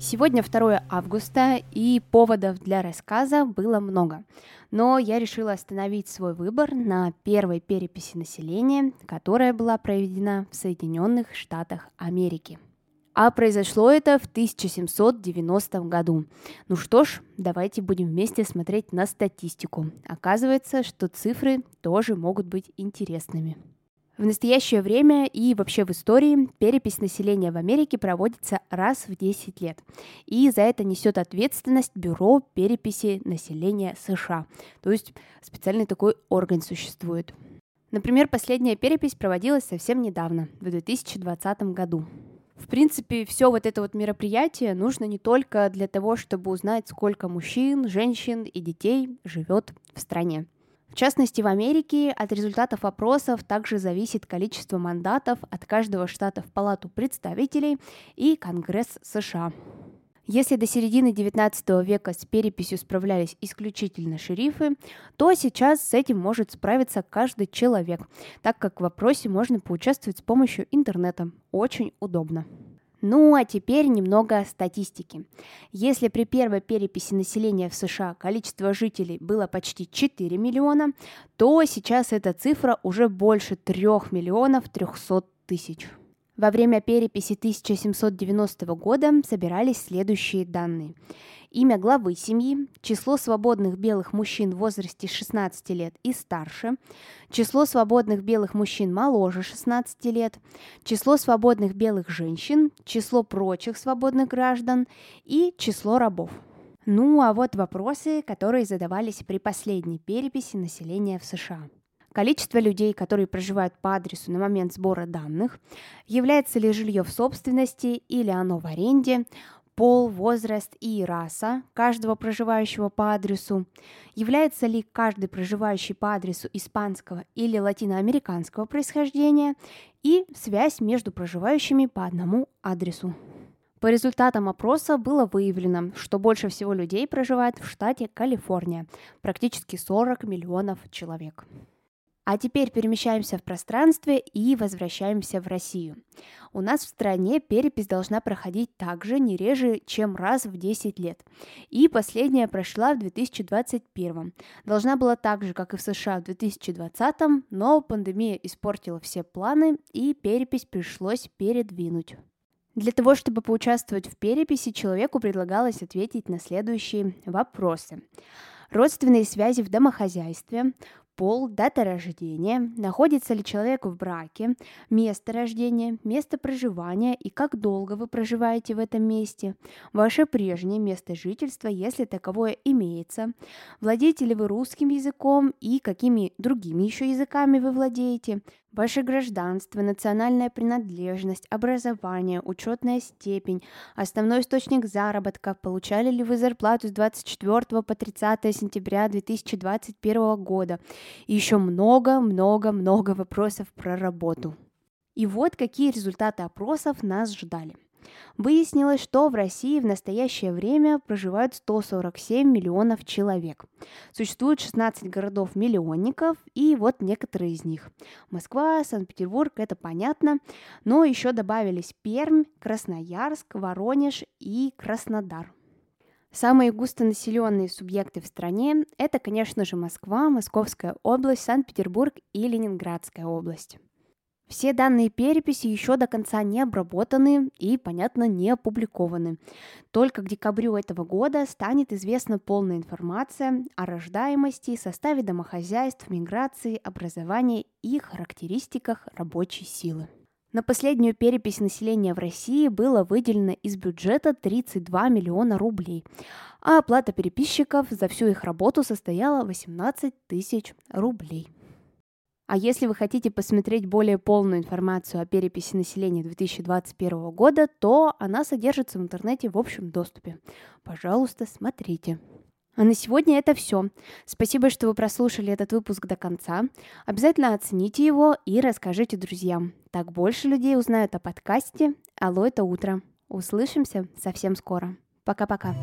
Сегодня 2 августа, и поводов для рассказа было много. Но я решила остановить свой выбор на первой переписи населения, которая была проведена в Соединенных Штатах Америки. А произошло это в 1790 году. Ну что ж, давайте будем вместе смотреть на статистику. Оказывается, что цифры тоже могут быть интересными. В настоящее время и вообще в истории перепись населения в Америке проводится раз в 10 лет. И за это несет ответственность Бюро переписи населения США. То есть специальный такой орган существует. Например, последняя перепись проводилась совсем недавно, в 2020 году. В принципе, все вот это вот мероприятие нужно не только для того, чтобы узнать, сколько мужчин, женщин и детей живет в стране. В частности, в Америке от результатов опросов также зависит количество мандатов от каждого штата в Палату представителей и Конгресс США. Если до середины XIX века с переписью справлялись исключительно шерифы, то сейчас с этим может справиться каждый человек, так как в опросе можно поучаствовать с помощью интернета. Очень удобно. Ну а теперь немного статистики. Если при первой переписи населения в США количество жителей было почти 4 миллиона, то сейчас эта цифра уже больше 3 миллионов 300 тысяч. Во время переписи 1790 года собирались следующие данные. Имя главы семьи, число свободных белых мужчин в возрасте 16 лет и старше, число свободных белых мужчин моложе 16 лет, число свободных белых женщин, число прочих свободных граждан и число рабов. Ну а вот вопросы, которые задавались при последней переписи населения в США. Количество людей, которые проживают по адресу на момент сбора данных, является ли жилье в собственности или оно в аренде, пол, возраст и раса каждого проживающего по адресу, является ли каждый проживающий по адресу испанского или латиноамериканского происхождения и связь между проживающими по одному адресу. По результатам опроса было выявлено, что больше всего людей проживает в штате Калифорния, практически 40 миллионов человек. А теперь перемещаемся в пространстве и возвращаемся в Россию. У нас в стране перепись должна проходить также не реже, чем раз в 10 лет. И последняя прошла в 2021. Должна была так же, как и в США в 2020, но пандемия испортила все планы, и перепись пришлось передвинуть. Для того, чтобы поучаствовать в переписи, человеку предлагалось ответить на следующие вопросы. Родственные связи в домохозяйстве, пол, дата рождения, находится ли человек в браке, место рождения, место проживания и как долго вы проживаете в этом месте, ваше прежнее место жительства, если таковое имеется, владеете ли вы русским языком и какими другими еще языками вы владеете, ваше гражданство, национальная принадлежность, образование, учетная степень, основной источник заработка, получали ли вы зарплату с 24 по 30 сентября 2021 года, и еще много-много-много вопросов про работу. И вот какие результаты опросов нас ждали. Выяснилось, что в России в настоящее время проживают 147 миллионов человек. Существует 16 городов-миллионников, и вот некоторые из них. Москва, Санкт-Петербург, это понятно, но еще добавились Пермь, Красноярск, Воронеж и Краснодар. Самые густонаселенные субъекты в стране – это, конечно же, Москва, Московская область, Санкт-Петербург и Ленинградская область. Все данные переписи еще до конца не обработаны и, понятно, не опубликованы. Только к декабрю этого года станет известна полная информация о рождаемости, составе домохозяйств, миграции, образовании и характеристиках рабочей силы. На последнюю перепись населения в России было выделено из бюджета 32 миллиона рублей, а оплата переписчиков за всю их работу составляла 18 тысяч рублей. А если вы хотите посмотреть более полную информацию о переписи населения 2021 года, то она содержится в интернете в общем доступе. Пожалуйста, смотрите. А на сегодня это все. Спасибо, что вы прослушали этот выпуск до конца. Обязательно оцените его и расскажите друзьям. Так больше людей узнают о подкасте «Алло, это утро». Услышимся совсем скоро. Пока-пока.